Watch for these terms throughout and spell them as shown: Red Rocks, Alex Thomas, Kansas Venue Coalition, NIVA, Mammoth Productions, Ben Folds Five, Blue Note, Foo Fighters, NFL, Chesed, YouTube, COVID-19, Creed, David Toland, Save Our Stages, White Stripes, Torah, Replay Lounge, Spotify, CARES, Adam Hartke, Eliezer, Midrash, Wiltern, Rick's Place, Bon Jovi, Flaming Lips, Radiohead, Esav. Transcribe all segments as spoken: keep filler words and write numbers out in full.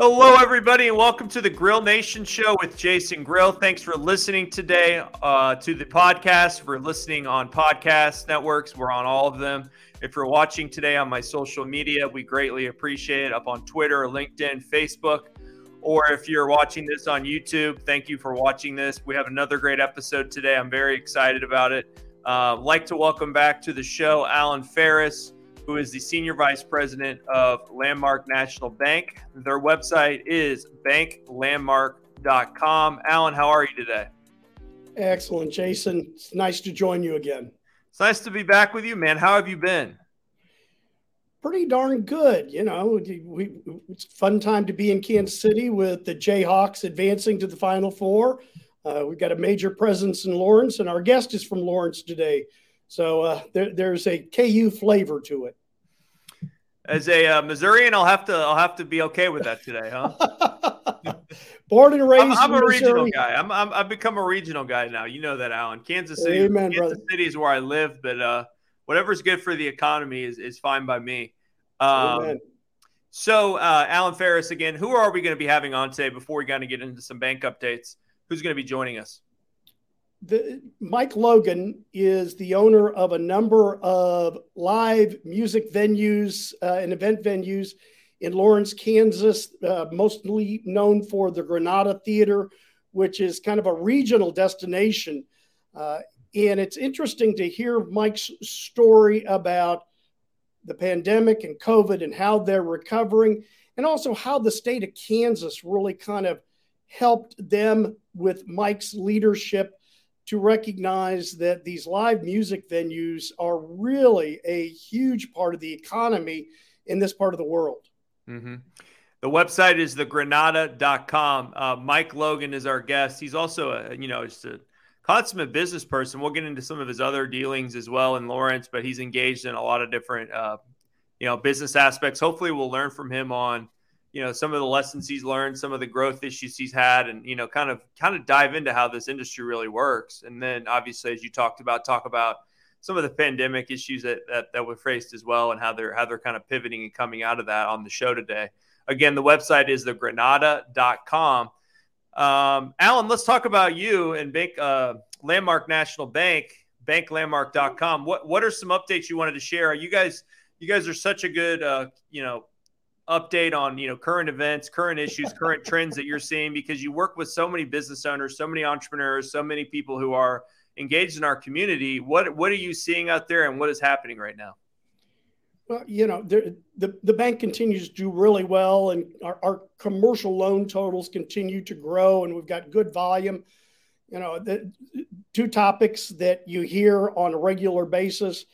Hello, everybody, and welcome to the Grill Nation show with Jason Grill. Thanks for listening today uh, to the podcast. We're listening on podcast networks. We're on all of them. If you're watching today on my social media, we greatly appreciate it, up on Twitter, LinkedIn, Facebook. Or if you're watching this on YouTube, thank you for watching this. We have another great episode today. I'm very excited about it. Uh, I'd like to welcome back to the show Alan Ferris, who is the Senior Vice President of Landmark National Bank. Their website is bank landmark dot com. Alan, how are you today? Excellent, Jason. It's nice to join you again. It's nice to be back with you, man. How have you been? Pretty darn good. You know, we, it's a fun time to be in Kansas City with the Jayhawks advancing to the Final Four. Uh, we've got a major presence in Lawrence, and our guest is from Lawrence today. So uh, there, there's a K U flavor to it. As a uh, Missourian, I'll have to I'll have to be okay with that today, huh? Born and raised. I'm, I'm in a Missouri. Regional guy. I'm, I'm I've become a regional guy now. You know that, Alan. Kansas City, Amen, Kansas brother. City is where I live, but uh, whatever's good for the economy is is fine by me. Um, Amen. So, uh, Alan Ferris again. Who are we going to be having on today? Before we kind of get into some bank updates, who's going to be joining us? The, Mike Logan is the owner of a number of live music venues uh, and event venues in Lawrence, Kansas, uh, mostly known for the Granada Theater, which is kind of a regional destination. Uh, and it's interesting to hear Mike's story about the pandemic and COVID and how they're recovering, and also how the state of Kansas really kind of helped them with Mike's leadership to recognize that these live music venues are really a huge part of the economy in this part of the world. Mm-hmm. The website is the granada dot com. Uh, Mike Logan is our guest. He's also a, you know, just a consummate business person. We'll get into some of his other dealings as well in Lawrence, but he's engaged in a lot of different, uh, you know, business aspects. Hopefully we'll learn from him on, you know, some of the lessons he's learned, some of the growth issues he's had, and, you know, kind of kind of dive into how this industry really works. And then obviously, as you talked about, talk about some of the pandemic issues that that, that were faced as well, and how they're how they're kind of pivoting and coming out of that on the show today. Again, the website is the granada dot com. Um, Alan, let's talk about you and Bank uh, Landmark National Bank, bank landmark dot com. What what are some updates you wanted to share? Are you guys you guys are such a good uh, you know, update on, you know, current events, current issues, current trends that you're seeing, because you work with so many business owners, so many entrepreneurs, so many people who are engaged in our community. What what are you seeing out there, and what is happening right now? Well, you know, there, the, the bank continues to do really well, and our, our commercial loan totals continue to grow, and we've got good volume. You know, the two topics that you hear on a regular basis.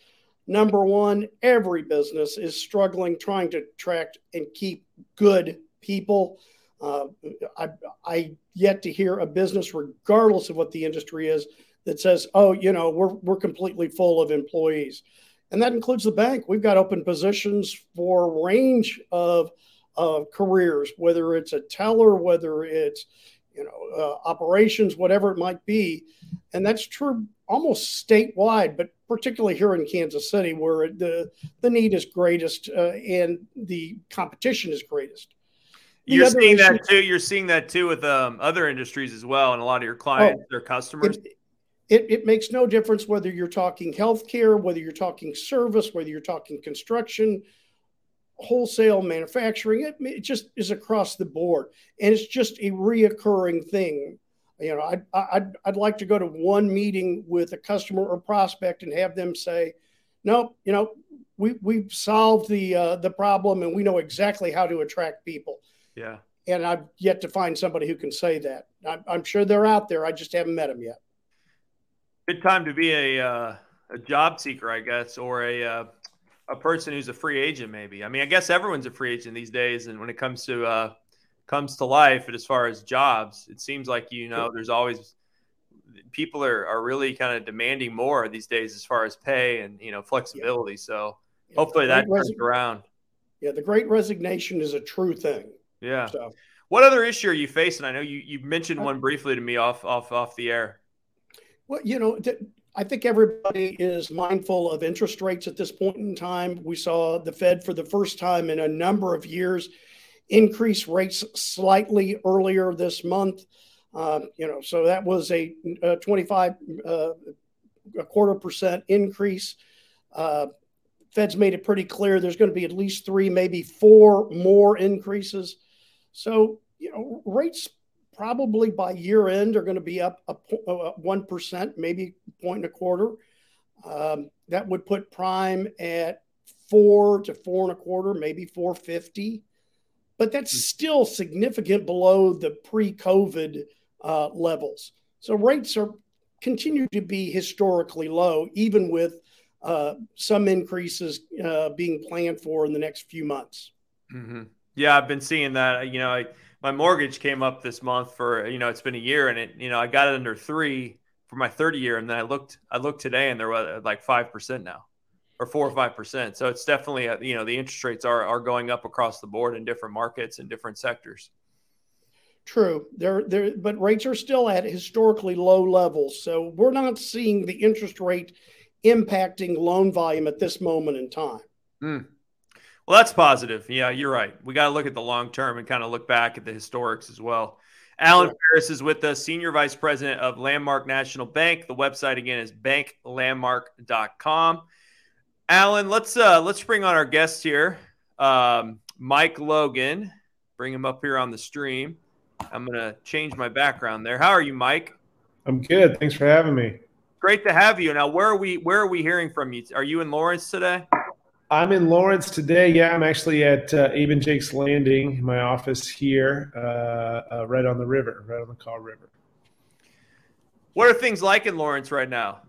Number one, every business is struggling trying to attract and keep good people. Uh, I, I yet to hear a business, regardless of what the industry is, that says, oh, you know, we're we're completely full of employees. And that includes the bank. We've got open positions for a range of uh, careers, whether it's a teller, whether it's, you know, uh, operations, whatever it might be. And that's true almost statewide, but particularly here in Kansas City, where the, the need is greatest uh, and the competition is greatest. The You're seeing issue, that too. You're seeing that too with um, other industries as well. And a lot of your clients, oh, their customers. It, it, it makes no difference whether you're talking healthcare, whether you're talking service, whether you're talking construction, wholesale manufacturing. It, it just is across the board. And it's just a reoccurring thing. You know, I'd, I'd, I'd like to go to one meeting with a customer or prospect and have them say, no, you know, we, we've solved the uh, the problem, and we know exactly how to attract people. Yeah. And I've yet to find somebody who can say that. I'm, I'm sure they're out there. I just haven't met them yet. Good time to be a, uh, a job seeker, I guess, or a, uh, a person who's a free agent, maybe. I mean, I guess everyone's a free agent these days. And when it comes to uh, comes to life, and as far as jobs, it seems like, you know, there's always people are, are really kind of demanding more these days as far as pay and, you know, flexibility. Yeah. So yeah, hopefully that turns resi- around. Yeah. The great resignation is a true thing. Yeah. So what other issue are you facing? I know you, you mentioned one briefly to me off, off, off the air. Well, you know, th- I think everybody is mindful of interest rates at this point in time. We saw the Fed for the first time in a number of years increase rates slightly earlier this month. Uh, you know, so that was a, a twenty-five, uh, a quarter percent increase. Uh, Fed's made it pretty clear there's going to be at least three, maybe four more increases. So, you know, rates probably by year end are going to be up a, a one percent, maybe point and a quarter. Um, that would put prime at four to four and a quarter, maybe four fifty. But that's still significant below the pre-COVID uh, levels. So rates are continue to be historically low, even with uh, some increases uh, being planned for in the next few months. Mm-hmm. Yeah, I've been seeing that. You know, I, my mortgage came up this month for, you know, it's been a year, and it, you know, I got it under three for my third year. And then I looked, I looked today and there was like five percent now, or four or five percent. So it's definitely, you know, the interest rates are are going up across the board in different markets and different sectors. True. They're, they're, but rates are still at historically low levels. So we're not seeing the interest rate impacting loan volume at this moment in time. Mm. Well, that's positive. Yeah, you're right. We got to look at the long term and kind of look back at the historics as well. Alan sure. Ferris is with us, Senior Vice President of Landmark National Bank. The website, again, is bank landmark dot com. Alan, let's uh, let's bring on our guest here, um, Mike Logan. Bring him up here on the stream. I'm going to change my background there. How are you, Mike? I'm good. Thanks for having me. Great to have you. Now, where are we? Where are we hearing from you? Are you in Lawrence today? I'm in Lawrence today. Yeah, I'm actually at uh, Abe and Jake's Landing, my office here, uh, uh, right on the river, right on the Kaw River. What are things like in Lawrence right now?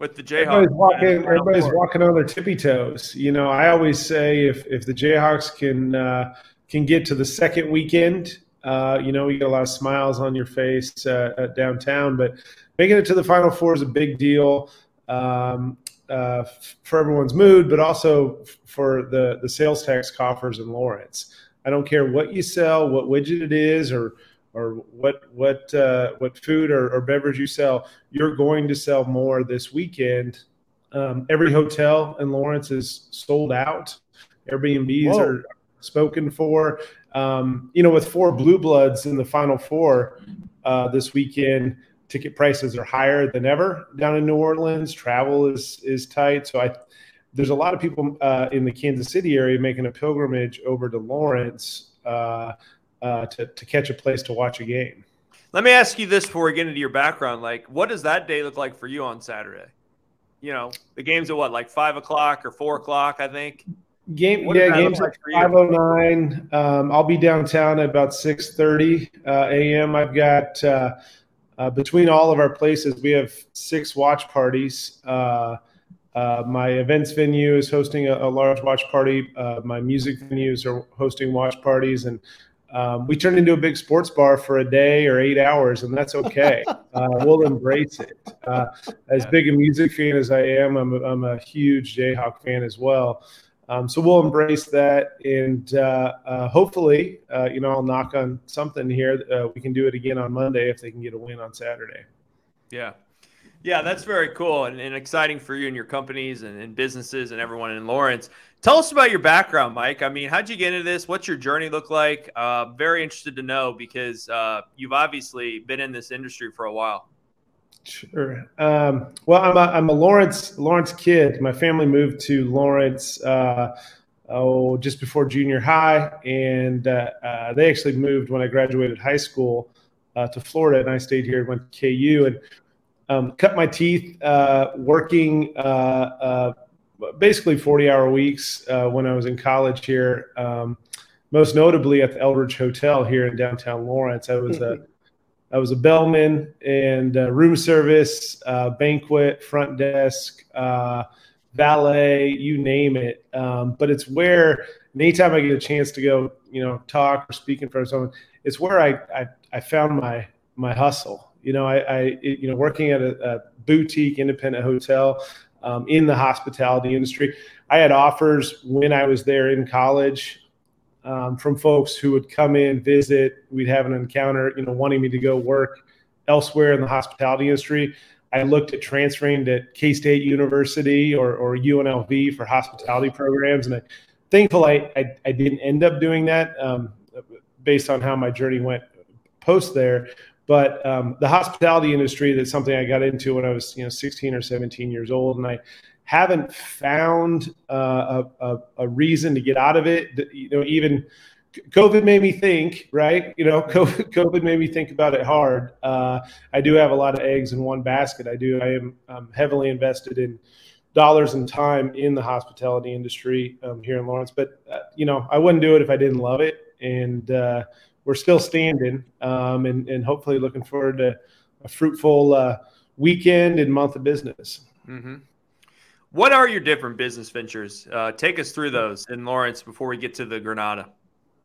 With the Jayhawks, everybody's walking, everybody's walking on their tippy toes. You know, I always say if if the Jayhawks can uh, can get to the second weekend, uh, you know, you get a lot of smiles on your face uh, downtown. But making it to the Final Four is a big deal um, uh, for everyone's mood, but also for the the sales tax coffers in Lawrence. I don't care what you sell, what widget it is, or or what what uh, what food or, or beverage you sell, you're going to sell more this weekend. Um, every hotel in Lawrence is sold out. Airbnbs Whoa. are spoken for. Um, you know, with four Blue Bloods in the Final Four uh, this weekend, ticket prices are higher than ever down in New Orleans. Travel is is tight. So I, there's a lot of people uh, in the Kansas City area making a pilgrimage over to Lawrence uh Uh, to, to catch a place to watch a game. Let me ask you this before we get into your background. Like, what does that day look like for you on Saturday? You know, the game's at what, like five o'clock or four o'clock, I think? Game, what yeah, game's at five oh nine. Um, I'll be downtown at about six thirty uh, a m. I've got, uh, uh, between all of our places, we have six watch parties. Uh, uh, my events venue is hosting a, a large watch party. Uh, my music venues are hosting watch parties, and Um, we turned into a big sports bar for a day or eight hours, and that's okay. Uh, we'll embrace it. Uh, as big a music fan as I am, I'm a, I'm a huge Jayhawk fan as well. Um, so we'll embrace that, and uh, uh, hopefully, uh, you know, I'll knock on something here. Uh, we can do it again on Monday if they can get a win on Saturday. Yeah. Yeah, that's very cool and, and exciting for you and your companies and, and businesses and everyone in Lawrence. Tell us about your background, Mike. I mean, how'd you get into this? What's your journey look like? Uh, very interested to know because uh, you've obviously been in this industry for a while. Sure. Um, well, I'm a, I'm a Lawrence Lawrence kid. My family moved to Lawrence uh, oh just before junior high, and uh, uh, they actually moved when I graduated high school uh, to Florida, and I stayed here and went to K U and Um, cut my teeth uh, working uh, uh, basically forty-hour weeks uh, when I was in college here, um, most notably at the Eldridge Hotel here in downtown Lawrence. I was a, I was a bellman and uh, room service, uh, banquet, front desk, uh, valet, you name it. Um, but it's where anytime I get a chance to go, you know, talk or speak in front of someone, it's where I, I, I found my my hustle. You know, I, I, you know, working at a, a boutique independent hotel um, in the hospitality industry, I had offers when I was there in college um, from folks who would come in, visit, we'd have an encounter, you know, wanting me to go work elsewhere in the hospitality industry. I looked at transferring to K-State University or, or U N L V for hospitality programs, and I thankful I, I, I didn't end up doing that um, based on how my journey went post there. But um, the hospitality industry, that's something I got into when I was, you know, sixteen or seventeen years old, and I haven't found uh, a, a, a reason to get out of it. You know, even COVID made me think, right? You know, COVID, COVID made me think about it hard. Uh, I do have a lot of eggs in one basket. I do. I am I'm heavily invested in dollars and time in the hospitality industry um, here in Lawrence. But, uh, you know, I wouldn't do it if I didn't love it. And uh, we're still standing um, and, and hopefully looking forward to a fruitful uh, weekend and month of business. Mm-hmm. What are your different business ventures? Uh, take us through those in Lawrence before we get to the Granada.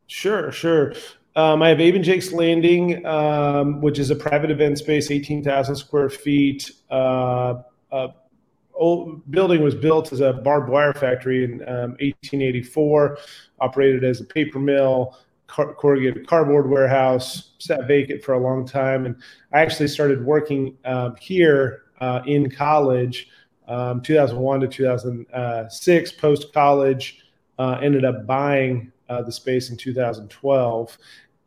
Sure, sure. Um, I have Abe and Jake's Landing, um, which is a private event space, eighteen thousand square feet. Uh, uh, old building was built as a barbed wire factory in um, eighteen eighty-four, operated as a paper mill, car- corrugated cardboard warehouse, sat vacant for a long time. And I actually started working um, here uh, in college. Um, two thousand one to two thousand six, post-college, uh, ended up buying uh, the space in two thousand twelve,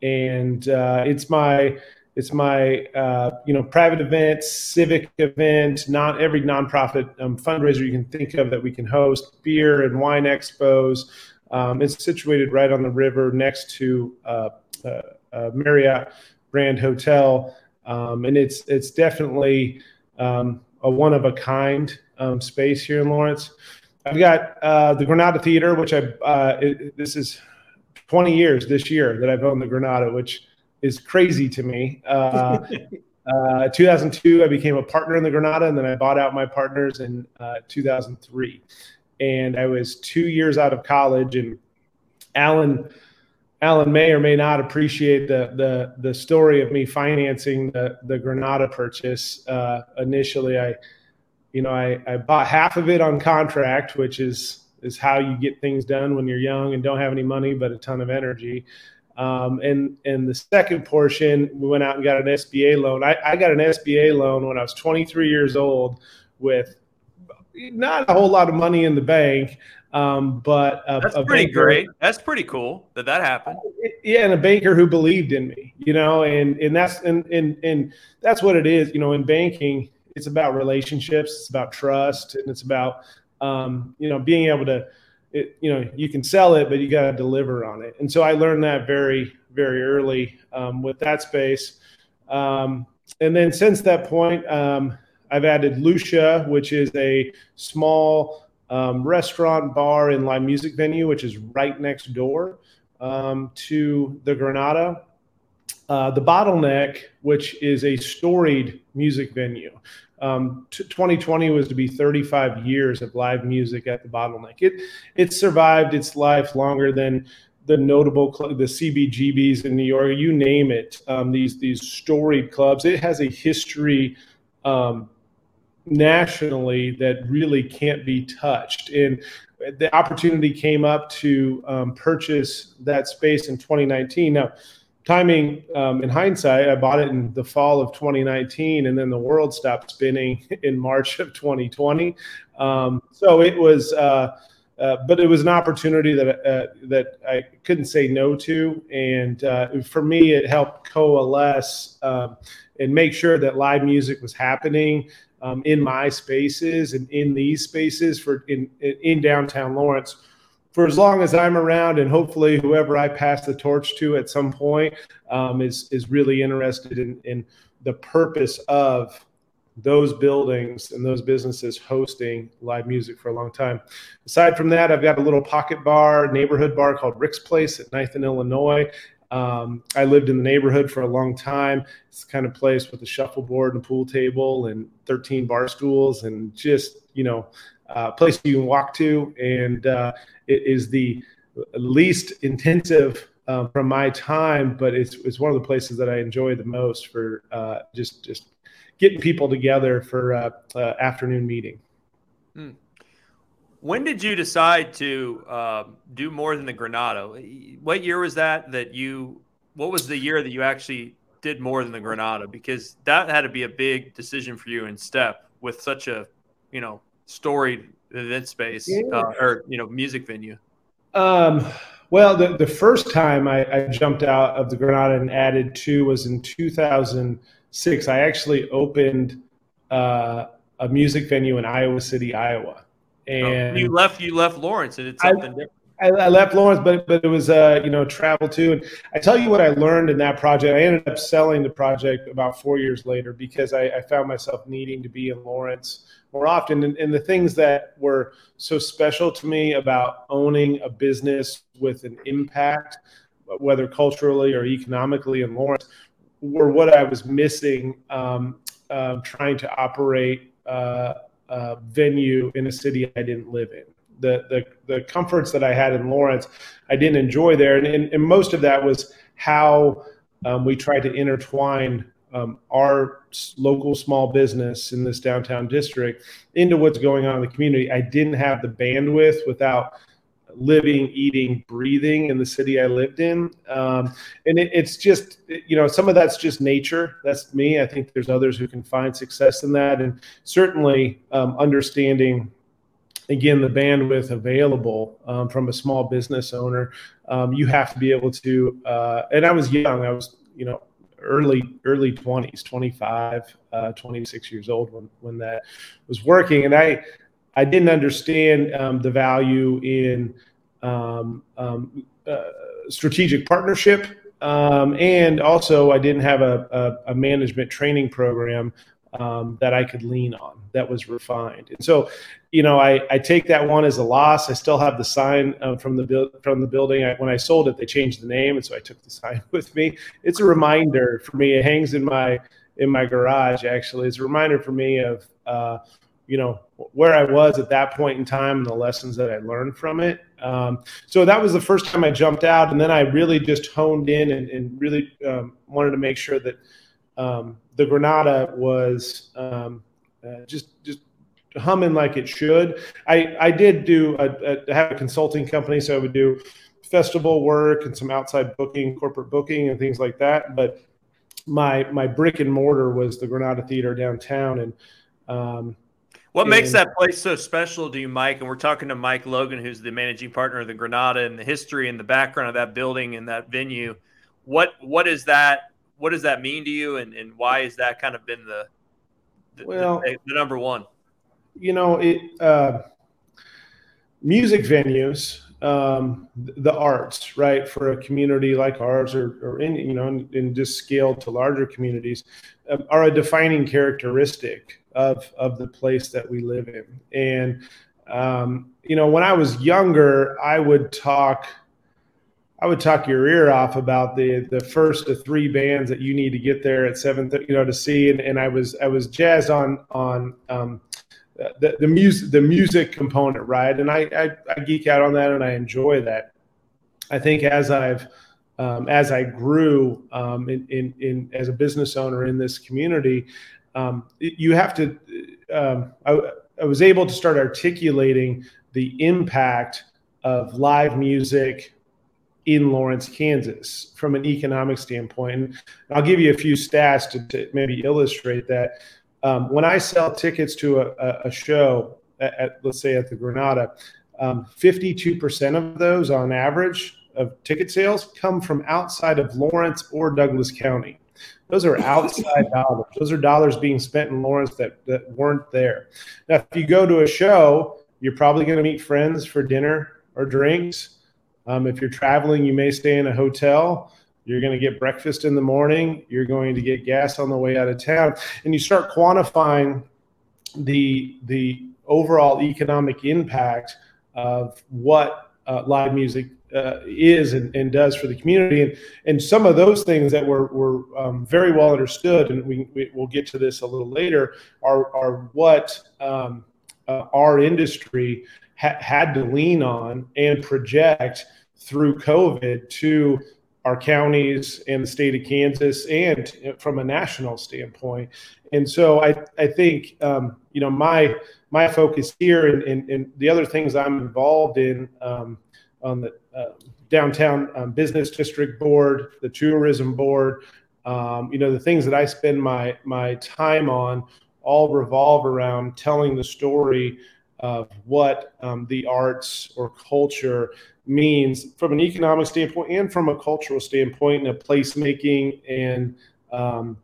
and uh, it's my it's my uh, you know, private event, civic event, not every nonprofit um, fundraiser you can think of that we can host, beer and wine expos. Um, it's situated right on the river next to uh, uh, uh, Marriott Grand Hotel, um, and it's it's definitely um, a one-of-a-kind um, space here in Lawrence. I've got uh, the Granada Theater, which I uh, it, this is twenty years this year that I've owned the Granada, which is crazy to me. Uh, uh, two thousand two, I became a partner in the Granada, and then I bought out my partners in uh, two thousand three. And I was two years out of college, and Alan Alan may or may not appreciate the the the story of me financing the, the Granada purchase. Uh, initially, I, you know, I, I bought half of it on contract, which is is how you get things done when you're young and don't have any money but a ton of energy. Um, and and the second portion, we went out and got an S B A loan. I, I got an S B A loan when I was twenty-three years old with not a whole lot of money in the bank. Um, but a, that's a pretty banker, great. That's pretty cool that that happened. Yeah. And a banker who believed in me, you know, and, and that's, and, and, and that's what it is, you know, in banking, it's about relationships, it's about trust, and it's about, um, you know, being able to, it, you know, you can sell it, but you got to deliver on it. And so I learned that very, very early, um, with that space. Um, and then since that point, um, I've added Lucia, which is a small, Um, restaurant, bar, and live music venue, which is right next door um, to the Granada. Uh, the Bottleneck, which is a storied music venue. Um, t- twenty twenty was to be thirty-five years of live music at the Bottleneck. It it survived its life longer than the notable cl- the C B G B's in New York. You name it. Um, these these storied clubs. It has a history. Um, nationally that really can't be touched. And the opportunity came up to um, purchase that space in twenty nineteen. Now, timing um, in hindsight, I bought it in the fall of twenty nineteen, and then the world stopped spinning in March of twenty twenty. Um, so it was, uh, uh, but it was an opportunity that, uh, that I couldn't say no to. And uh, for me, it helped coalesce um, and make sure that live music was happening Um, in my spaces and in these spaces for in in downtown Lawrence for as long as I'm around, and hopefully whoever I pass the torch to at some point um, is is really interested in, in the purpose of those buildings and those businesses hosting live music for a long time. Aside from that, I've got a little pocket bar, neighborhood bar called Rick's Place at ninth and Illinois. Um, I lived in the neighborhood for a long time. It's the kind of place with a shuffleboard and a pool table and thirteen bar stools and just, you know, a uh, place you can walk to. And uh, it is the least intensive uh, from my time, but it's it's one of the places that I enjoy the most for uh, just just getting people together for uh, uh, afternoon meeting. Mm. When did you decide to uh, do more than the Granada? What year was that that you – what was the year that you actually did more than the Granada? Because that had to be a big decision for you in step with such a, you know, storied event space yeah. uh, or, you know, music venue. Um, well, the, the first time I, I jumped out of the Granada and added two was in two thousand six. I actually opened uh, a music venue in Iowa City, Iowa. And oh, you left you left Lawrence, and it's something I, different. I, I left Lawrence, but but it was uh, you know travel too. And I tell you what I learned in that project. I ended up selling the project about four years later because I, I found myself needing to be in Lawrence more often. And, and the things that were so special to me about owning a business with an impact, whether culturally or economically in Lawrence, were what I was missing um, uh, trying to operate uh, a venue in a city I didn't live in. The, the the comforts that I had in Lawrence, I didn't enjoy there. And, and, and most of that was how um, we tried to intertwine um, our local small business in this downtown district into what's going on in the community. I didn't have the bandwidth without living, eating, breathing in the city I lived in. Um, and it, it's just, you know, some of that's just nature. That's me. I think there's others who can find success in that. And certainly um, understanding, again, the bandwidth available um, from a small business owner, um, you have to be able to, uh, and I was young, I was, you know, early, early twenties, twenty-five, uh, twenty-six years old when, when that was working. And I, I didn't understand um, the value in um, um, uh, strategic partnership. Um, and also I didn't have a, a, a management training program Um, that I could lean on that was refined. And so, you know, I, I take that one as a loss. I still have the sign um, from the bu- from the building. I, when I sold it, they changed the name. And so I took the sign with me. It's a reminder for me. It hangs in my, in my garage, actually. It's a reminder for me of, uh, you know, where I was at that point in time and the lessons that I learned from it. Um, so that was the first time I jumped out. And then I really just honed in and, and really um, wanted to make sure that, Um, the Granada was um, uh, just just humming like it should. I, I did do a, a, have a consulting company, so I would do festival work and some outside booking, corporate booking, and things like that. But my my brick and mortar was the Granada Theater downtown. And um, what and, makes that place so special to you, Mike? And we're talking to Mike Logan, who's the managing partner of the Granada, and the history and the background of that building and that venue. What what is that? What does that mean to you, and, and why has that kind of been the the, well, the, the number one? You know, it uh, music venues, um, the arts, right, for a community like ours, or, or in you know, in, in just scaled to larger communities, uh, are a defining characteristic of of the place that we live in. And um, you know, when I was younger, I would talk. I would talk your ear off about the the first of three bands that you need to get there at seven, you know, to see. And, and I was I was jazzed on on um, the the music the music component, right? And I, I I geek out on that and I enjoy that. I think as I've um, as I grew um, in, in in as a business owner in this community, um, you have to. Um, I, I was able to start articulating the impact of live music in Lawrence, Kansas, from an economic standpoint. And I'll give you a few stats to, to maybe illustrate that. Um, when I sell tickets to a, a show, at, at, let's say at the Granada, um, fifty-two percent of those on average of ticket sales come from outside of Lawrence or Douglas County. Those are outside dollars. Those are dollars being spent in Lawrence that, that weren't there. Now, if you go to a show, you're probably going to meet friends for dinner or drinks. Um, if you're traveling, you may stay in a hotel. You're going to get breakfast in the morning. You're going to get gas on the way out of town. And you start quantifying the the overall economic impact of what uh, live music uh, is and, and does for the community. And, and some of those things that were, were um, very well understood, and we, we, we'll get to this a little later, are, are what um, uh, our industry ha- had to lean on and project through COVID to our counties and the state of Kansas and from a national standpoint. And so I, I think, um, you know, my my focus here and, and, and the other things I'm involved in um, on the uh, downtown um, business district board, the tourism board, um, you know, the things that I spend my, my time on all revolve around telling the story of what um, the arts or culture means from an economic standpoint and from a cultural standpoint, and a placemaking and um,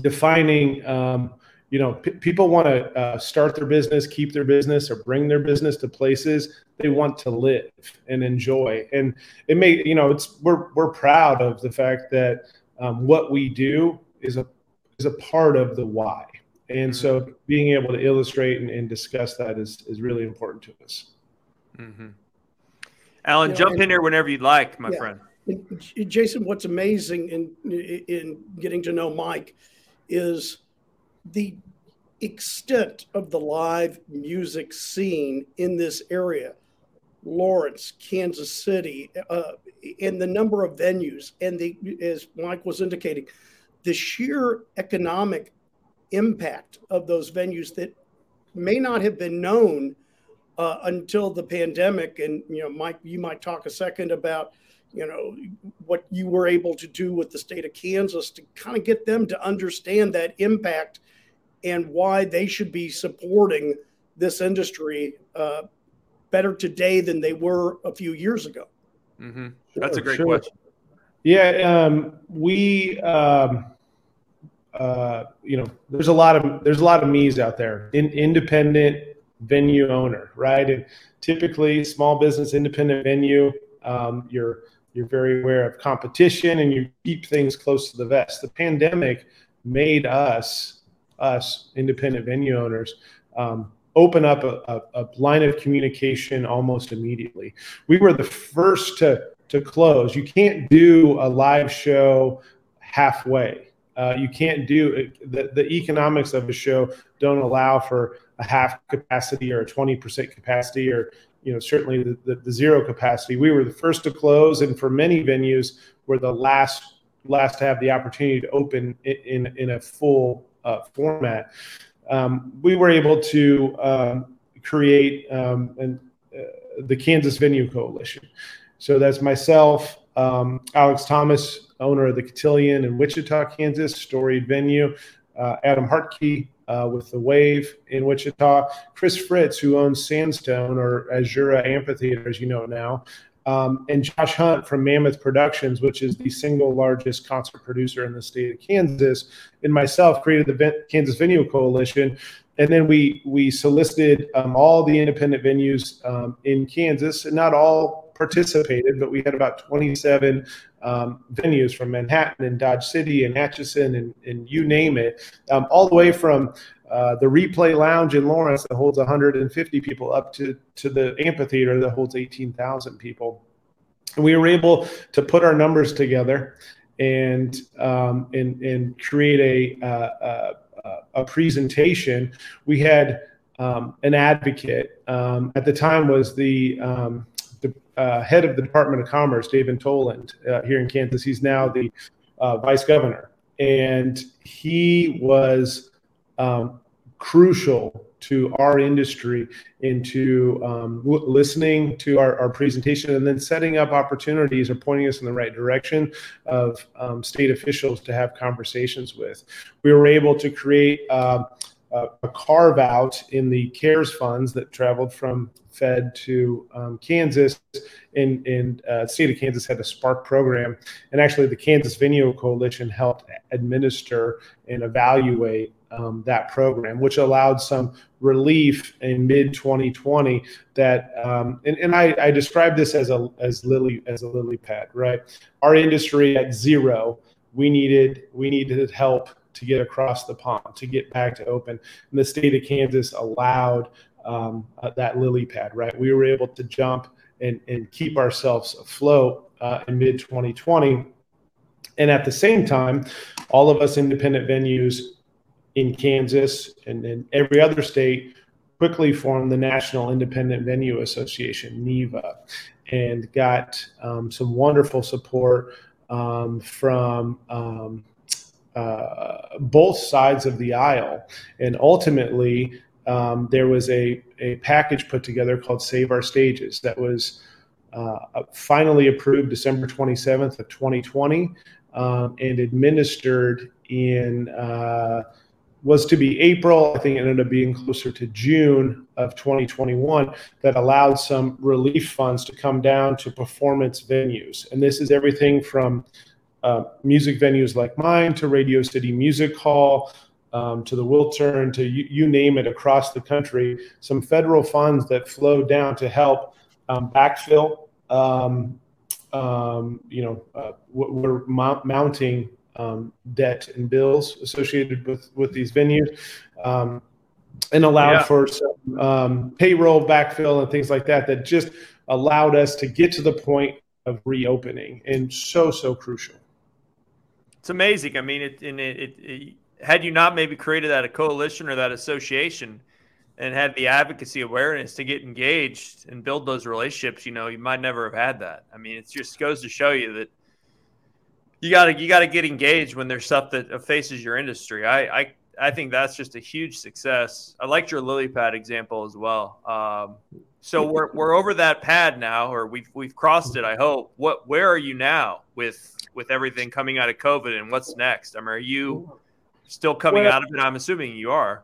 defining. Um, you know, p- people want to uh, start their business, keep their business, or bring their business to places they want to live and enjoy. And it may, you know, it's we're we're proud of the fact that um, what we do is a is a part of the why. And so being able to illustrate and, and discuss that is, is really important to us. Mm-hmm. Alan, yeah, jump and, in here whenever you'd like, my yeah. friend. Jason, what's amazing in, in getting to know Mike is the extent of the live music scene in this area. Lawrence, Kansas City, uh, and the number of venues. And the, as Mike was indicating, the sheer economic impact of those venues that may not have been known uh, until the pandemic. And, you know, Mike, you might talk a second about, you know, what you were able to do with the state of Kansas to kind of get them to understand that impact and why they should be supporting this industry uh, better today than they were a few years ago. Mm-hmm. That's sure, a great sure. question. Yeah, um, we... Um... Uh, you know, there's a lot of there's a lot of me's out there. In, independent venue owner, right? And typically, small business, independent venue, um, you're you're very aware of competition and you keep things close to the vest. The pandemic made us us independent venue owners um, open up a, a, a line of communication almost immediately. We were the first to to close. You can't do a live show halfway. Uh, you can't do the, the economics of a show don't allow for a half capacity or a twenty percent capacity or, you know, certainly the, the, the zero capacity. We were the first to close, and for many venues, we're the last last to have the opportunity to open in in, in a full uh, format. Um, we were able to um, create um, an, uh, the Kansas Venue Coalition. So that's myself, um, Alex Thomas, owner of the Cotillion in Wichita, Kansas, storied venue. Uh, Adam Hartke uh, with the Wave in Wichita. Chris Fritz, who owns Sandstone or Azura Amphitheater, as you know now. Um, and Josh Hunt from Mammoth Productions, which is the single largest concert producer in the state of Kansas. And myself created the Kansas Venue Coalition. And then we we solicited um, all the independent venues um, in Kansas, and not all participated, but we had about twenty-seven um, venues from Manhattan and Dodge City and Atchison and, and you name it, um, all the way from uh, the Replay Lounge in Lawrence that holds one hundred fifty people up to, to the amphitheater that holds eighteen thousand people. And we were able to put our numbers together and um, and, and create a, uh, a, a presentation. We had um, an advocate um, at the time was the um, Uh, head of the Department of Commerce, David Toland, uh, here in Kansas. He's now the uh, vice governor. And he was um, crucial to our industry into um, w- listening to our, our presentation and then setting up opportunities or pointing us in the right direction of um, state officials to have conversations with. We were able to create uh, a carve out in the CARES funds that traveled from Fed to um, Kansas, and, and uh, the state of Kansas had a SPARK program. And actually the Kansas Venue Coalition helped administer and evaluate um, that program, which allowed some relief in mid twenty twenty that, um, and, and I, I describe this as a, as lily, as a lily pad, right? Our industry at zero, we needed, we needed help to get across the pond, to get back to open. And the state of Kansas allowed um, uh, that lily pad, right? We were able to jump and, and keep ourselves afloat uh, in mid twenty twenty. And at the same time, all of us independent venues in Kansas and in every other state quickly formed the National Independent Venue Association, NIVA, and got um, some wonderful support um, from um, Uh, both sides of the aisle. And ultimately, um, there was a, a package put together called Save Our Stages that was uh, finally approved December twenty-seventh of twenty twenty um, and administered in uh, was to be April, I think it ended up being closer to June of twenty twenty-one, that allowed some relief funds to come down to performance venues. And this is everything from uh, music venues like mine to Radio City Music Hall, um, to the Wiltern, to you, you name it across the country, some federal funds that flowed down to help um, backfill, um, um, you know, uh, we're mount- mounting Um, debt and bills associated with, with these venues, um, and allowed yeah. for some um, payroll backfill and things like that, that just allowed us to get to the point of reopening, and so, so crucial. It's amazing. I mean, it, and it, it, it had you not maybe created that a coalition or that association and had the advocacy awareness to get engaged and build those relationships, you know, you might never have had that. I mean, it just goes to show you that You gotta you gotta get engaged when there's stuff that faces your industry. I, I I think that's just a huge success. I liked your lily pad example as well. Um, so we're we're over that pad now, or we've we've crossed it, I hope. What where are you now with with everything coming out of COVID, and what's next? I mean, are you still coming well, out of it? I'm assuming you are.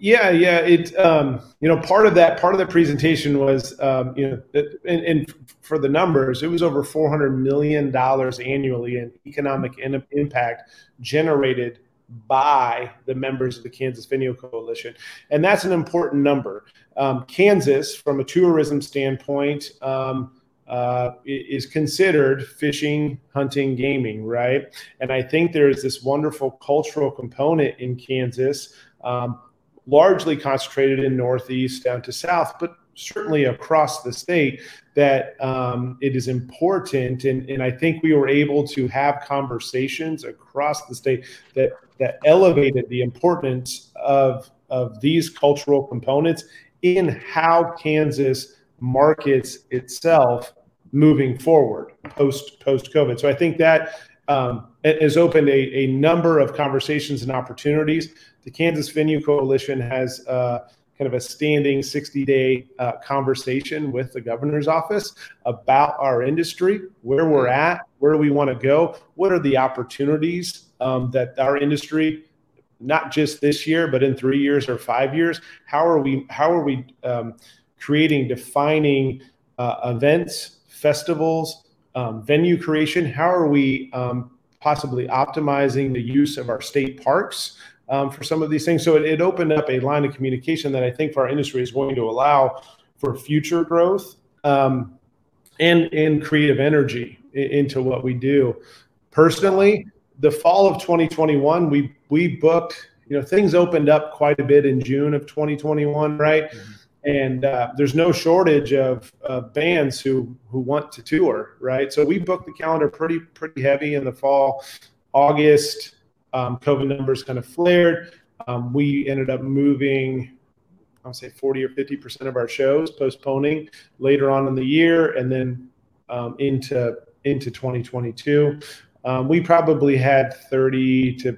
Yeah, yeah. It um, you know, part of that part of the presentation was um, you know, it, and, and for the numbers, it was over four hundred million dollars annually in economic in- impact generated by the members of the Kansas Venue Coalition, and that's an important number. Um, Kansas, from a tourism standpoint, um, uh, is considered fishing, hunting, gaming, right? And I think there is this wonderful cultural component in Kansas. Um, largely concentrated in Northeast down to South, but certainly across the state, that um, it is important. And, and I think we were able to have conversations across the state that, that elevated the importance of, of these cultural components in how Kansas markets itself moving forward post, post-COVID. So I think that um, has opened a, a number of conversations and opportunities. The Kansas Venue Coalition has uh, kind of a standing sixty-day uh, conversation with the governor's office about our industry, where we're at, where we want to go, what are the opportunities um, that our industry, not just this year, but in three years or five years, how are we how are we um, creating, defining uh, events, festivals, um, venue creation? How are we um, possibly optimizing the use of our state parks? Um, for some of these things. So it, it opened up a line of communication that I think for our industry is going to allow for future growth um, and, and creative energy into what we do. Personally, the fall of twenty twenty-one, we we booked, you know, things opened up quite a bit in June of twenty twenty-one, right? Mm-hmm. And uh, there's no shortage of uh, bands who who want to tour, right? So we booked the calendar pretty, pretty heavy in the fall. August, Um, COVID numbers kind of flared. Um, we ended up moving, I would say forty or fifty percent of our shows, postponing later on in the year, and then um, into into twenty twenty-two. Um, we probably had thirty to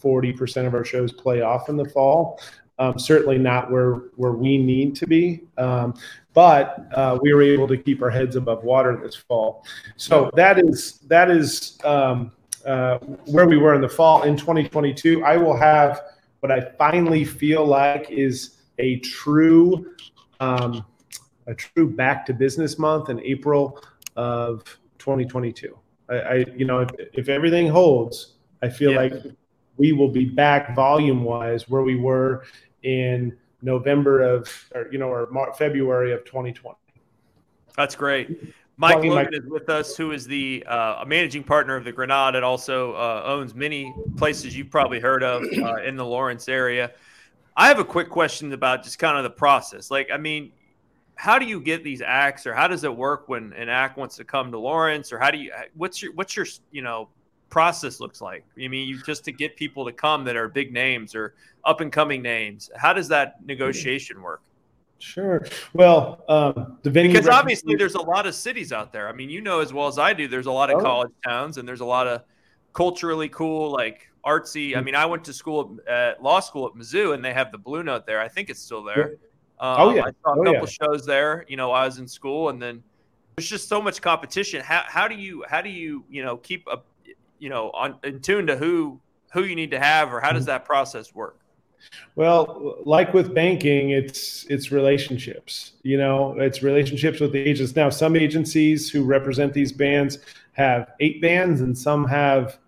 forty percent of our shows play off in the fall. Um, certainly not where, where we need to be, um, but uh, we were able to keep our heads above water this fall. So that is that is. Um, Uh, where we were in the fall. In twenty twenty-two, I will have what I finally feel like is a true, um, a true back to business month in April of twenty twenty-two. I, I you know, if, if everything holds, I feel yeah. like we will be back volume wise where we were in November of, or you know, or Mar- February of twenty twenty. That's great. Mike Logan is with us, who is the uh, managing partner of the Granada, and also uh, owns many places you've probably heard of uh, in the Lawrence area. I have a quick question about just kind of the process. Like, I mean, how do you get these acts, or how does it work when an act wants to come to Lawrence, or how do you? What's your what's your you know process looks like? I mean, you just to get people to come that are big names or up and coming names. How does that negotiation work? Sure. Well, um, the venue because obviously there's a lot of cities out there. I mean, you know as well as I do, there's a lot of oh. college towns, and there's a lot of culturally cool, like artsy. I mean, I went to school at law school at Mizzou, and they have the Blue Note there. I think it's still there. Um, oh yeah, I saw a couple oh, yeah. shows there. You know, while I was in school, and then there's just so much competition. How how do you how do you you know keep a you know on in tune to who who you need to have, or how does that process work? Well, like with banking, it's it's relationships. You know, it's relationships with the agents. Now, some agencies who represent these bands have eight bands, and some have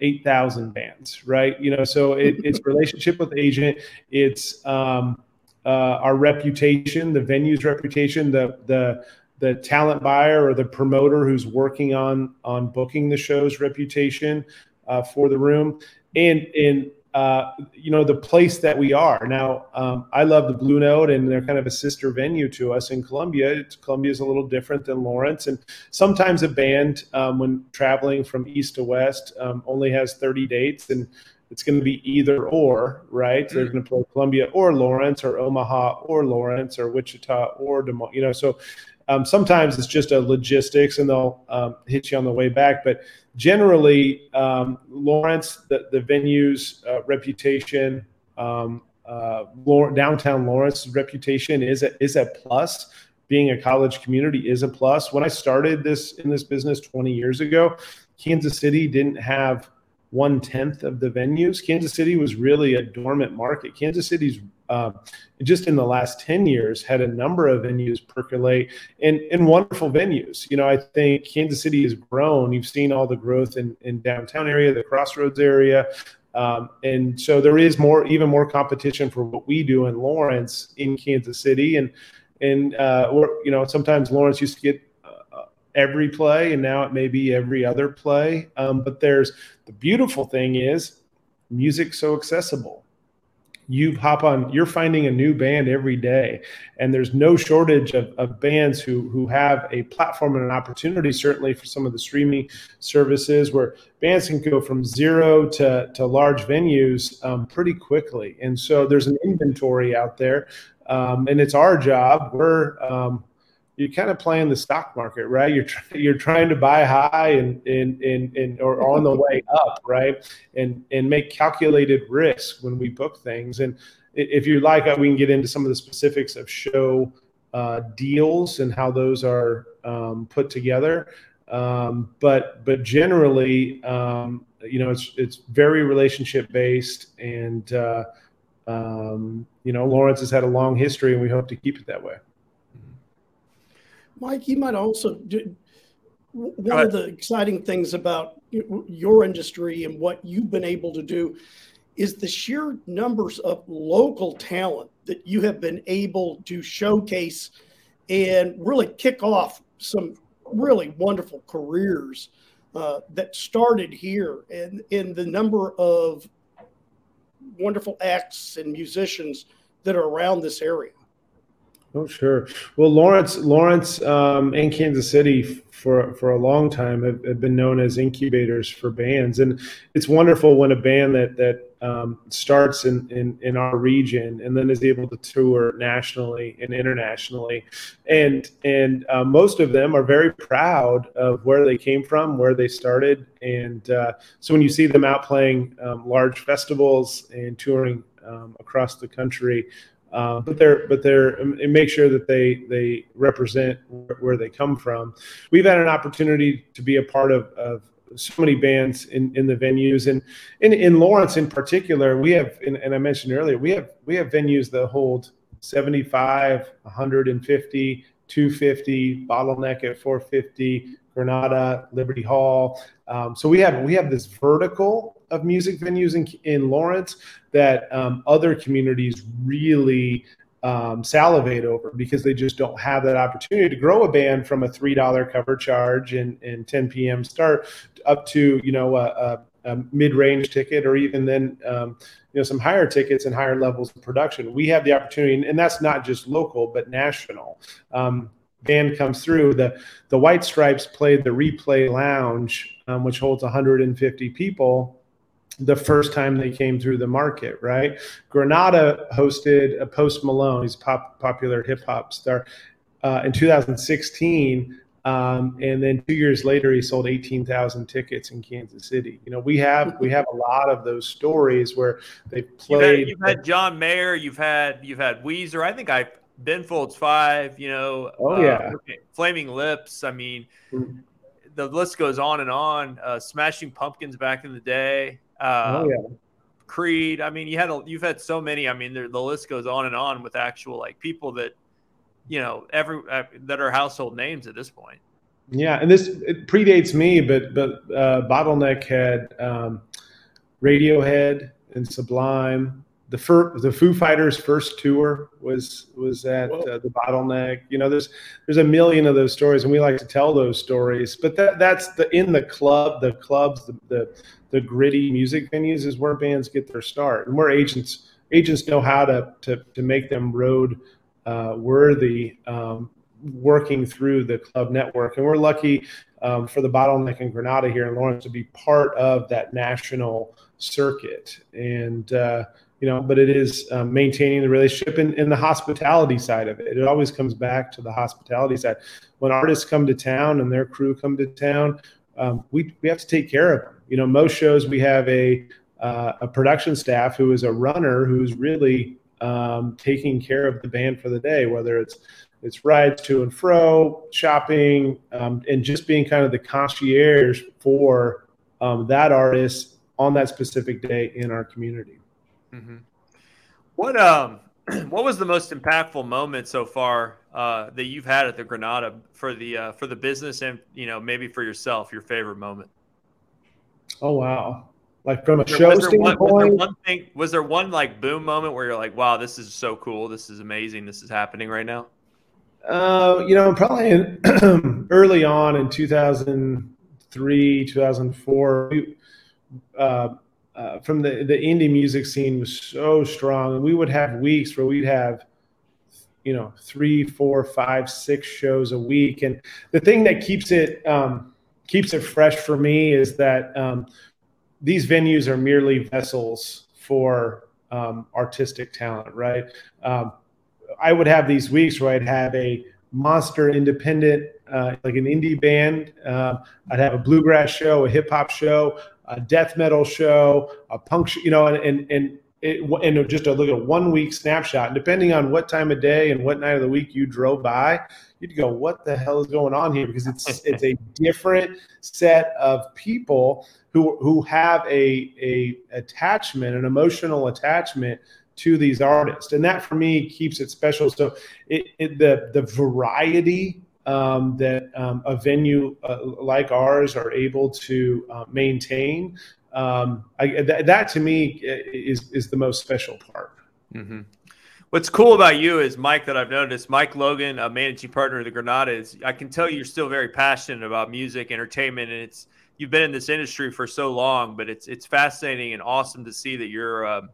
eight thousand bands, right? You know, so it, it's relationship with the agent. It's um, uh, our reputation, the venue's reputation, the the the talent buyer or the promoter who's working on on booking the show's reputation uh, for the room, and and. Uh, you know, the place that we are now. Um, I love the Blue Note, and they're kind of a sister venue to us in Columbia. It's, Columbia is a little different than Lawrence, and sometimes a band, um, when traveling from east to west, um, only has thirty dates, and it's going to be either or, right? Mm-hmm. They're going to play Columbia or Lawrence, or Omaha or Lawrence, or Wichita or Des Moines. You know, so um, sometimes it's just a logistics, and they'll um, hit you on the way back, but. Generally, um, Lawrence, the, the venue's uh, reputation, um, uh, downtown Lawrence's reputation is a, is a plus. Being a college community is a plus. When I started this in this business twenty years ago, Kansas City didn't have one tenth of the venues. Kansas City was really a dormant market. Kansas City's uh, just in the last ten years had a number of venues percolate, and, and wonderful venues. You know, I think Kansas City has grown. You've seen all the growth in, in downtown area, the Crossroads area. Um, and so there is more, even more competition for what we do in Lawrence in Kansas City. And, and uh, or, you know, sometimes Lawrence used to get every play, and now it may be every other play. Um, but there's the beautiful thing is music's so accessible. You hop on, you're finding a new band every day, and there's no shortage of, of bands who who have a platform and an opportunity, certainly for some of the streaming services, where bands can go from zero to, to large venues um, pretty quickly. And so there's an inventory out there, um, and it's our job. We're um, you're kind of playing the stock market, right? You're try- you're trying to buy high and and and, and or on the way up, right? And and make calculated risk when we book things. And if you like, we can get into some of the specifics of show uh, deals and how those are um, put together. Um, but but generally, um, you know, it's it's very relationship based, and uh, um, you know, Lawrence has had a long history, and we hope to keep it that way. Mike, you might also do one of the exciting things about your industry and what you've been able to do is the sheer numbers of local talent that you have been able to showcase and really kick off some really wonderful careers uh, that started here, and in the number of wonderful acts and musicians that are around this area. Oh, sure. Well, Lawrence, Lawrence, um, and Kansas City for for a long time have, have been known as incubators for bands, and it's wonderful when a band that that um, starts in, in in our region and then is able to tour nationally and internationally, and and uh, most of them are very proud of where they came from, where they started, and uh, so when you see them out playing um, large festivals and touring um, across the country. Uh, but they're, but they're, and make sure that they, they represent where they come from. We've had an opportunity to be a part of, of so many bands in, in the venues, and in, in Lawrence in particular, we have, and, and I mentioned earlier, we have, we have venues that hold seventy-five, one hundred fifty, two hundred fifty, Bottleneck at four hundred fifty, Granada, Liberty Hall. Um, so we have, we have this vertical of music venues in, in Lawrence that um, other communities really um, salivate over, because they just don't have that opportunity to grow a band from a three dollars cover charge and, and ten p.m. start up to, you know, a, a, a mid-range ticket, or even then, um, you know, some higher tickets and higher levels of production. We have the opportunity, and that's not just local, but national. Um, band comes through, the the White Stripes played the Replay Lounge, um, which holds one hundred fifty people, the first time they came through the market, right? Granada hosted a Post Malone, he's pop popular hip hop star, uh, in two thousand sixteen. Um, and then two years later, he sold eighteen thousand tickets in Kansas City. You know, we have we have a lot of those stories where they played. You've had, you've had John Mayer, you've had you've had Weezer. I think I Ben Folds Five. You know, oh yeah, uh, Flaming Lips. I mean, mm-hmm. The list goes on and on. Uh, Smashing Pumpkins back in the day. uh, oh, yeah. Creed. I mean, you had a, you've had so many. I mean, the list goes on and on with actual like people that, you know, every uh, that are household names at this point. Yeah, and this it predates me, but but uh, Bottleneck had um, Radiohead and Sublime. The fir- the Foo Fighters' first tour was was at uh, the Bottleneck. You know, there's there's a million of those stories, and we like to tell those stories. But that that's the in the club, the clubs, the the, the gritty music venues is where bands get their start, and where agents agents know how to to to make them road uh, worthy. Um, working through the club network. And we're lucky um, for the Bottleneck in Granada here in Lawrence to be part of that national circuit. And, uh, you know, but it is um, maintaining the relationship and, and the hospitality side of it. It always comes back to the hospitality side. When artists come to town and their crew come to town, um, we, we have to take care of them. You know, most shows we have a, uh, a production staff who is a runner, who's really um, taking care of the band for the day, whether it's, It's rides to and fro, shopping, um, and just being kind of the concierge for um, that artist on that specific day in our community. Mm-hmm. What um, what was the most impactful moment so far uh, that you've had at the Granada for the uh, for the business and, you know, maybe for yourself, your favorite moment? Oh wow! Like from a was show there, was standpoint, there one, was there one thing? Was there one like boom moment where you're like, wow, this is so cool, this is amazing, this is happening right now? Uh, you know, probably in, early on in two thousand three, two thousand four, we, uh, uh, from the, the indie music scene was so strong. We would have weeks where we'd have, you know, three, four, five, six shows a week. And the thing that keeps it um, keeps it fresh for me is that um, these venues are merely vessels for um, artistic talent, right? Um, I would have these weeks where I'd have a monster independent, uh, like an indie band. Uh, I'd have a bluegrass show, a hip hop show, a death metal show, a punk, sh- you know, and and and, it, and just a look at one week snapshot. And depending on what time of day and what night of the week you drove by, you'd go, "What the hell is going on here?" Because it's it's a different set of people who who have a a attachment, an emotional attachment to these artists, and that for me keeps it special. So it, it the the variety um, that um, a venue uh, like ours are able to uh, maintain, um, I, th- that to me is is the most special part. Mm-hmm. What's cool about you is, Mike, that I've noticed, Mike Logan, a managing partner of the Granada, is I can tell you're still very passionate about music, entertainment, and it's you've been in this industry for so long, but it's it's fascinating and awesome to see that you're um,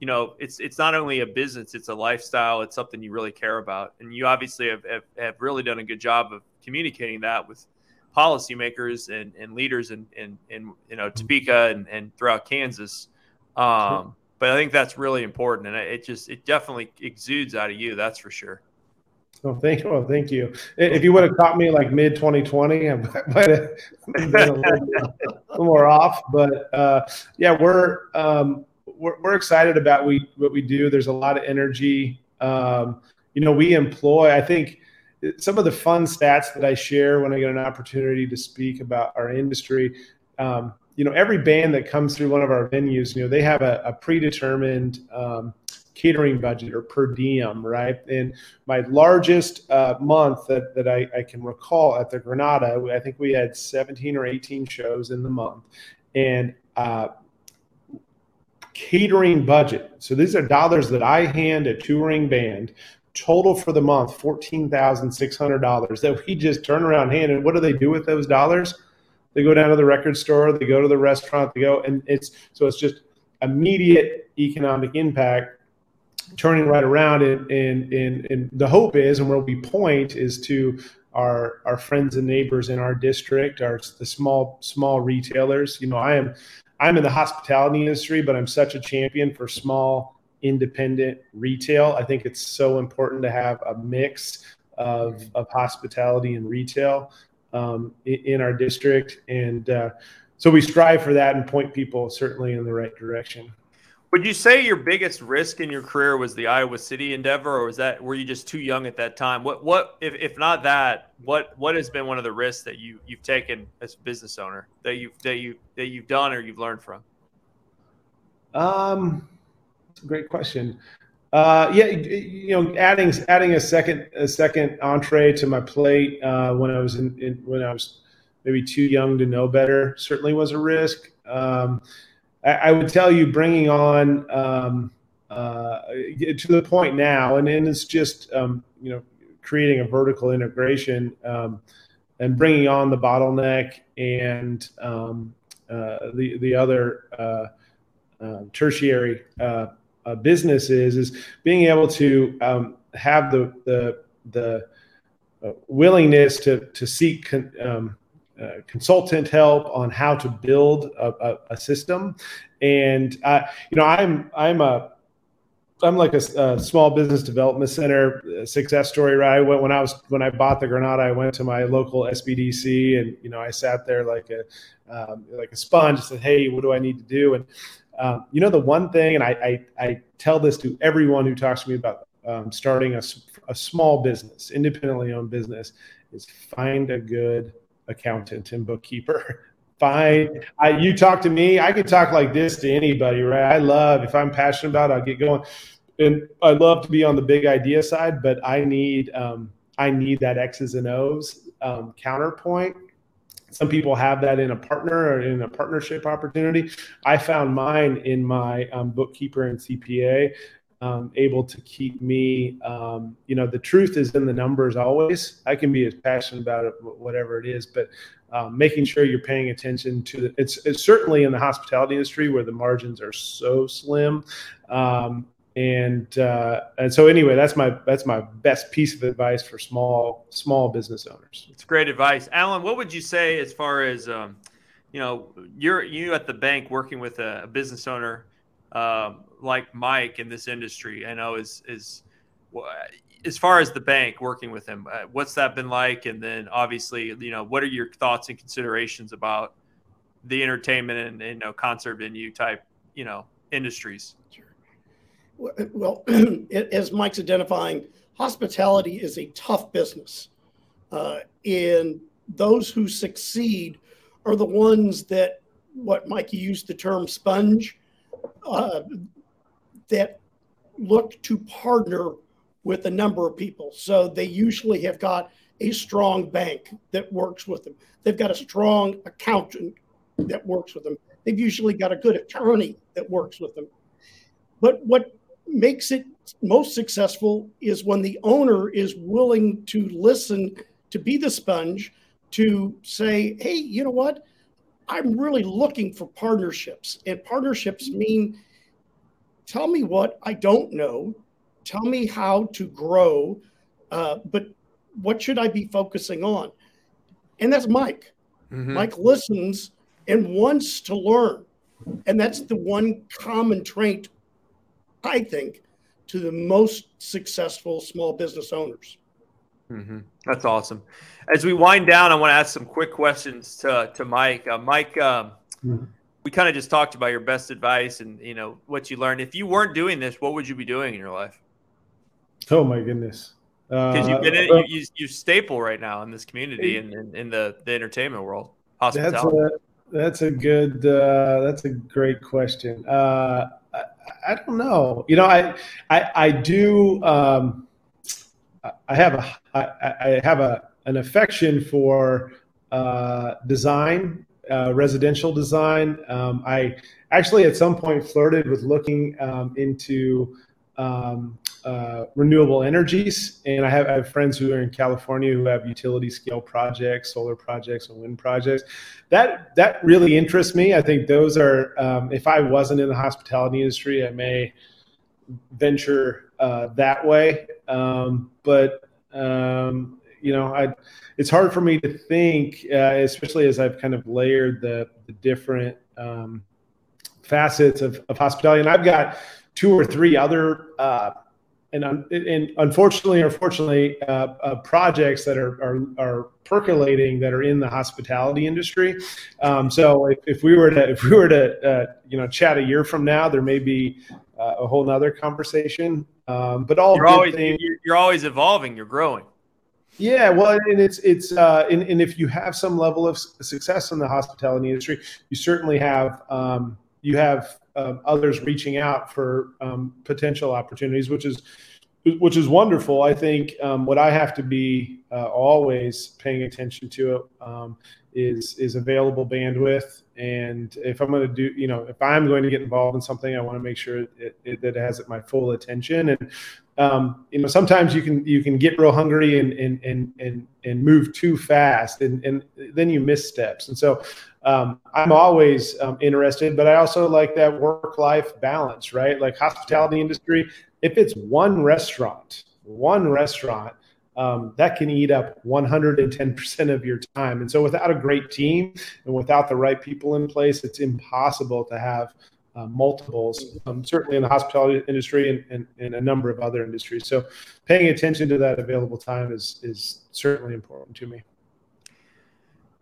you know, it's it's not only a business, it's a lifestyle. It's something you really care about. And you obviously have, have, have really done a good job of communicating that with policymakers and, and leaders in, in, in, you know, Topeka and, and throughout Kansas. Um, sure. But I think that's really important. And it just it definitely exudes out of you. That's for sure. Oh, thank you. Well, thank you. If you would have caught me like mid twenty twenty, I might have been a little more off. But uh, yeah, we're um, we're we're excited about we what we do. There's a lot of energy. Um, you know, we employ. I think some of the fun stats that I share when I get an opportunity to speak about our industry. Um, you know, every band that comes through one of our venues, you know, they have a, a predetermined Um, catering budget or per diem, right? And my largest uh, month that, that I, I can recall at the Granada, I think we had seventeen or eighteen shows in the month. And uh, catering budget, so these are dollars that I hand a touring band, total for the month, fourteen thousand six hundred dollars that we just turn around and hand. And what do they do with those dollars? They go down to the record store, they go to the restaurant, they go, and it's, so it's just immediate economic impact turning right around, and, and, and, and the hope is, and where we point is to our our friends and neighbors in our district, our the small small retailers. You know, I am I'm in the hospitality industry, but I'm such a champion for small independent retail. I think it's so important to have a mix of of hospitality and retail um, in, in our district, and uh, so we strive for that and point people certainly in the right direction. Would you say your biggest risk in your career was the Iowa City endeavor, or was that were you just too young at that time? What what if, if not that, what what has been one of the risks that you you've taken as a business owner that you've that you that you've done or you've learned from? Um, that's a great question. Uh, yeah, you know, adding adding a second a second entree to my plate uh, when I was in, in when I was maybe too young to know better certainly was a risk. Um, I, I would tell you, bringing on um, uh, to the point now, and, and it's just um, you know creating a vertical integration um, and bringing on the Bottleneck and um, uh, the the other uh, uh, tertiary. Uh, Uh, businesses is being able to um, have the the the uh, willingness to to seek con, um, uh, consultant help on how to build a, a, a system, and uh, you know I'm I'm a I'm like a, a small business development center success story. Right, I went, when I was when I bought the Granada, I went to my local S B D C, and you know I sat there like a um, like a sponge and said, "Hey, what do I need to do?" And Um, you know, the one thing, and I, I, I tell this to everyone who talks to me about um, starting a, a small business, independently owned business, is find a good accountant and bookkeeper. Find, I, you talk to me, I could talk like this to anybody, right? I love, if I'm passionate about it, I'll get going. And I love to be on the big idea side, but I need um, I need that X's and O's um, counterpoint. Some people have that in a partner or in a partnership opportunity. I found mine in my um, bookkeeper and C P A, um, able to keep me, um, you know, the truth is in the numbers always. I can be as passionate about it, whatever it is, but um, making sure you're paying attention to the, it's, it's certainly in the hospitality industry where the margins are so slim. Um, and uh, and so anyway, that's my that's my best piece of advice for small small business owners. It's great advice, Alan. What would you say as far as um, you know, you're you at the bank working with a, a business owner uh, like Mike in this industry? I know is is as far as the bank working with him, uh, what's that been like? And then obviously, you know, what are your thoughts and considerations about the entertainment and, and you know, concert venue type you know industries? Sure. Well, as Mike's identifying, hospitality is a tough business. Uh, and those who succeed are the ones that, what Mike used the term sponge, uh, that look to partner with a number of people. So they usually have got a strong bank that works with them. They've got a strong accountant that works with them. They've usually got a good attorney that works with them. But what makes it most successful is when the owner is willing to listen, to be the sponge, to say, hey, you know what? I'm really looking for partnerships. And partnerships mean, tell me what I don't know. Tell me how to grow. Uh, but what should I be focusing on? And that's Mike. Mm-hmm. Mike listens and wants to learn. And that's the one common trait, I think, to the most successful small business owners. Mm-hmm. That's awesome. As we wind down, I want to ask some quick questions to, to Mike. Uh, Mike, um, mm-hmm. we kind of just talked about your best advice and, you know, what you learned. If you weren't doing this, what would you be doing in your life? Oh my goodness. Because uh, you've been in, uh, you, you, you staple right now in this community and in, in, in the, the entertainment world, hospitality. That's a, that's a good, uh, that's a great question. Uh, I, I don't know. You know, I, I, I do. Um, I have a, I, I have a, an affection for uh, design, uh, residential design. Um, I actually at some point flirted with looking um, into um, uh, renewable energies, and I have, I have friends who are in California who have utility scale projects, solar projects, and wind projects. That that really interests me. I think those are. Um, if I wasn't in the hospitality industry, I may venture uh, that way. Um, but um, you know, I, it's hard for me to think, uh, especially as I've kind of layered the, the different um, facets of, of hospitality, and I've got two or three other. Uh, And, and unfortunately, or fortunately, uh, uh, projects that are, are are percolating that are in the hospitality industry. Um, so if, if we were to if we were to uh, you know chat a year from now, there may be uh, a whole nother conversation. Um, but all you're always things, you're, you're always evolving. You're growing. Yeah, well, and it's it's uh, and, and if you have some level of success in the hospitality industry, you certainly have. Um, you have um, others reaching out for um, potential opportunities, which is which is wonderful. I think um, what I have to be uh, always paying attention to um, is is available bandwidth. And if I'm going to do, you know, if I'm going to get involved in something, I want to make sure it, it, that it has my full attention. And um, you know, sometimes you can you can get real hungry and and and and, and move too fast, and, and then you miss steps. And so um, I'm always um, interested, but I also like that work-life balance, right? Like hospitality industry. If it's one restaurant, one restaurant, um, that can eat up one hundred ten percent of your time. And so without a great team and without the right people in place, it's impossible to have uh, multiples, um, certainly in the hospitality industry and, and, and a number of other industries. So paying attention to that available time is is certainly important to me.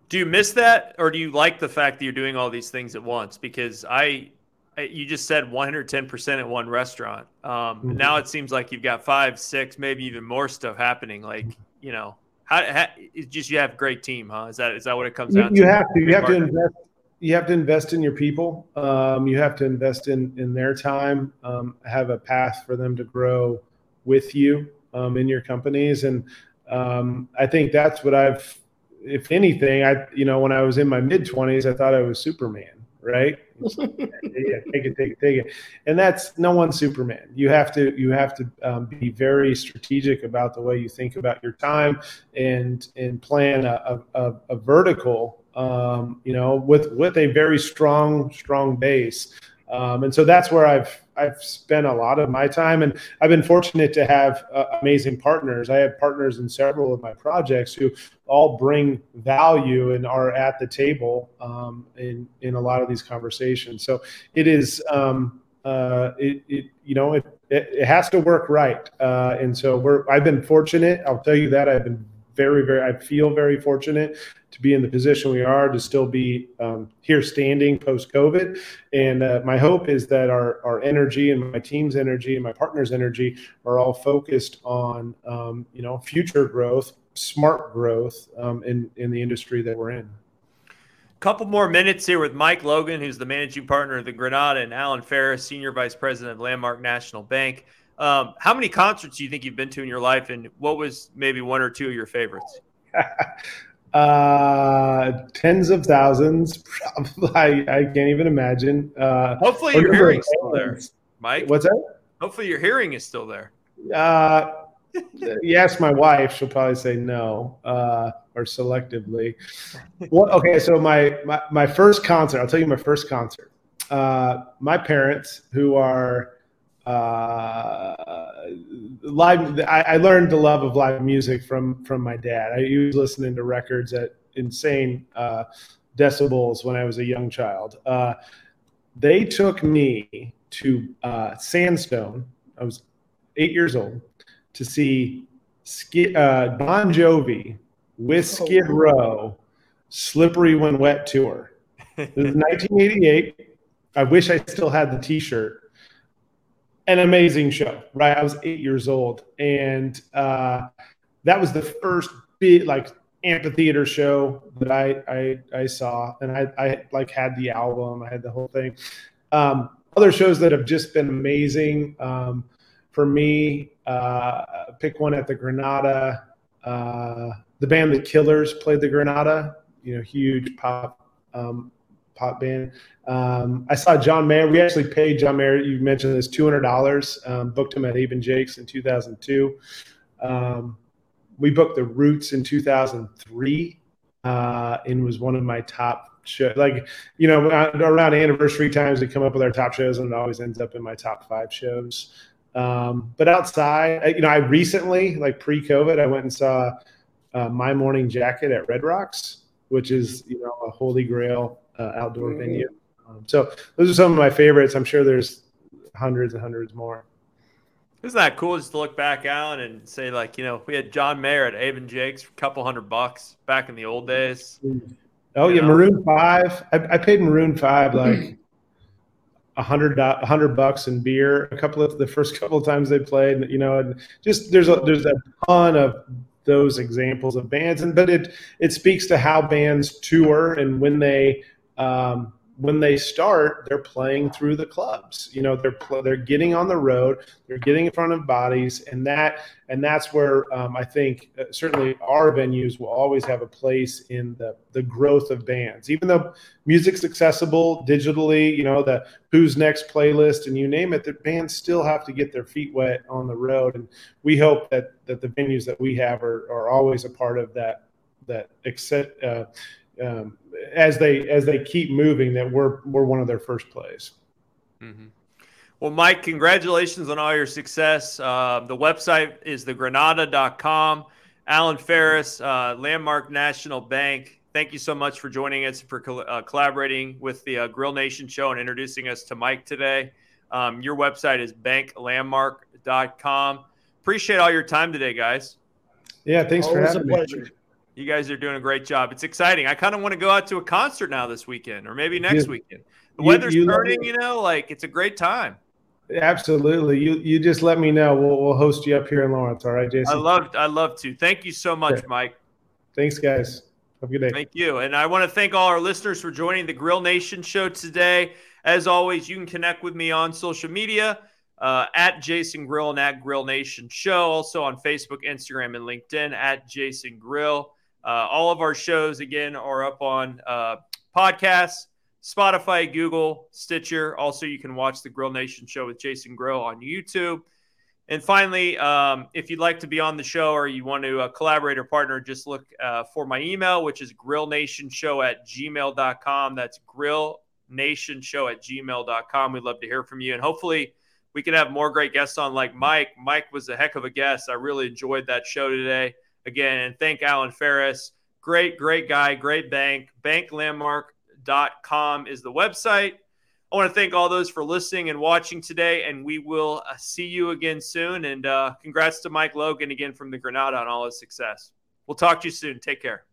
Do you miss that, or do you like the fact that you're doing all these things at once? Because I... You just said one hundred ten percent at one restaurant. Um, mm-hmm. Now it seems like you've got five, six, maybe even more stuff happening. Like, you know, how, how it's just you have a great team, huh? Is that is that what it comes you, down you to? Have to, you have partner? to invest. You have to invest in your people. Um, you have to invest in in their time. Um, have a path for them to grow with you um, in your companies, and um, I think that's what I've. If anything, I you know when I was in my mid twenties, I thought I was Superman. Right? yeah, take it, take it, take it. And that's no one's Superman. You have to, you have to um, be very strategic about the way you think about your time, and and plan a a, a vertical, um, you know, with with a very strong strong base. Um, and so that's where I've I've spent a lot of my time, and I've been fortunate to have uh, amazing partners. I have partners in several of my projects who all bring value and are at the table um, in in a lot of these conversations. So it is um, uh, it, it you know it it, it has to work right, uh, and so we're I've been fortunate. I'll tell you that I've been very very I feel very fortunate to be in the position we are, to still be um, here standing post-COVID. And uh, my hope is that our, our energy and my team's energy and my partner's energy are all focused on, um, you know, future growth, smart growth um, in, in the industry that we're in. Couple more minutes here with Mike Logan, who's the managing partner of the Granada, and Alan Ferris, senior vice president of Landmark National Bank. Um, how many concerts do you think you've been to in your life, and what was maybe one or two of your favorites? Uh, tens of thousands. Probably, I, I can't even imagine. Uh, Hopefully your hearing's still there, Mike. What's that? Hopefully your hearing is still there. Uh, you ask my wife, she'll probably say no, uh, or selectively. What? Okay, so my, my, my first concert, I'll tell you my first concert. Uh, my parents, who are Uh, live. I, I learned the love of live music from, from my dad. I, he was listening to records at insane uh, decibels when I was a young child. Uh, they took me to uh, Sandstone. I was eight years old to see Skid, uh, Bon Jovi with Skid Row, Slippery When Wet tour. It was nineteen eighty-eight. I wish I still had the T-shirt. An amazing show, right? I was eight years old, and uh, that was the first big like amphitheater show that I I, I saw, and I, I like had the album, I had the whole thing. Um, other shows that have just been amazing um, for me, uh, pick one at the Granada. Uh, the band The Killers played the Granada, you know, huge pop. Um, Pop band. Um, I saw John Mayer. We actually paid John Mayer, you mentioned this, two hundred dollars. Um, booked him at Abe and Jake's in two thousand two. Um, we booked The Roots in two thousand three, uh, and was one of my top shows. Like, you know, around anniversary times, we come up with our top shows, and it always ends up in my top five shows. Um, but outside, you know, I recently, like pre-COVID, I went and saw uh, My Morning Jacket at Red Rocks, which is, you know, a holy grail Uh, outdoor venue. Um, so those are some of my favorites. I'm sure there's hundreds and hundreds more. Isn't that cool just to look back out and say, like, you know, we had John Mayer at Abe and Jake's for a couple hundred bucks back in the old days. Oh, you yeah, know? Maroon Five. I, I paid Maroon Five like a hundred a hundred bucks in beer a couple of the first couple of times they played. You know, and just there's a there's a ton of those examples of bands, and but it it speaks to how bands tour and when they. Um, when they start, they're playing through the clubs. You know, they're pl- they're getting on the road, they're getting in front of bodies, and that and that's where um, I think uh, certainly our venues will always have a place in the the growth of bands. Even though music's accessible digitally, you know, the Who's Next playlist and you name it, the bands still have to get their feet wet on the road. And we hope that that the venues that we have are are always a part of that that except. Uh, Um, as they as they keep moving, that we're we're one of their first plays. Mm-hmm. Well, Mike, congratulations on all your success. Uh, the website is the granada dot com. Alan Ferris, uh, Landmark National Bank, thank you so much for joining us, for co- uh, collaborating with the uh, Grill Nation show and introducing us to Mike today. Um, your website is bank landmark dot com. Appreciate all your time today, guys. Yeah, thanks Always for having me. Pleasure. You guys are doing a great job. It's exciting. I kind of want to go out to a concert now this weekend, or maybe next you, weekend. The you, weather's you turning, you know, like it's a great time. Absolutely. You you just let me know. We'll we'll host you up here in Lawrence. All right, Jason. I love I love to. Thank you so much, yeah. Mike. Thanks, guys. Have a good day. Thank you. And I want to thank all our listeners for joining the Grill Nation show today. As always, you can connect with me on social media uh, at Jason Grill and at Grill Nation Show. Also on Facebook, Instagram, and LinkedIn at Jason Grill. Uh, all of our shows, again, are up on uh, podcasts, Spotify, Google, Stitcher. Also, you can watch the Grill Nation show with Jason Grill on YouTube. And finally, um, if you'd like to be on the show or you want to uh, collaborate or partner, just look uh, for my email, which is grill nation show at gmail dot com. That's grill nation show at gmail dot com. We'd love to hear from you. And hopefully we can have more great guests on like Mike. Mike was a heck of a guest. I really enjoyed that show today. Again, and thank Alan Ferris. Great, great guy, great bank. bank landmark dot com is the website. I want to thank all those for listening and watching today, and we will see you again soon. And uh, congrats to Mike Logan again from the Granada on all his success. We'll talk to you soon. Take care.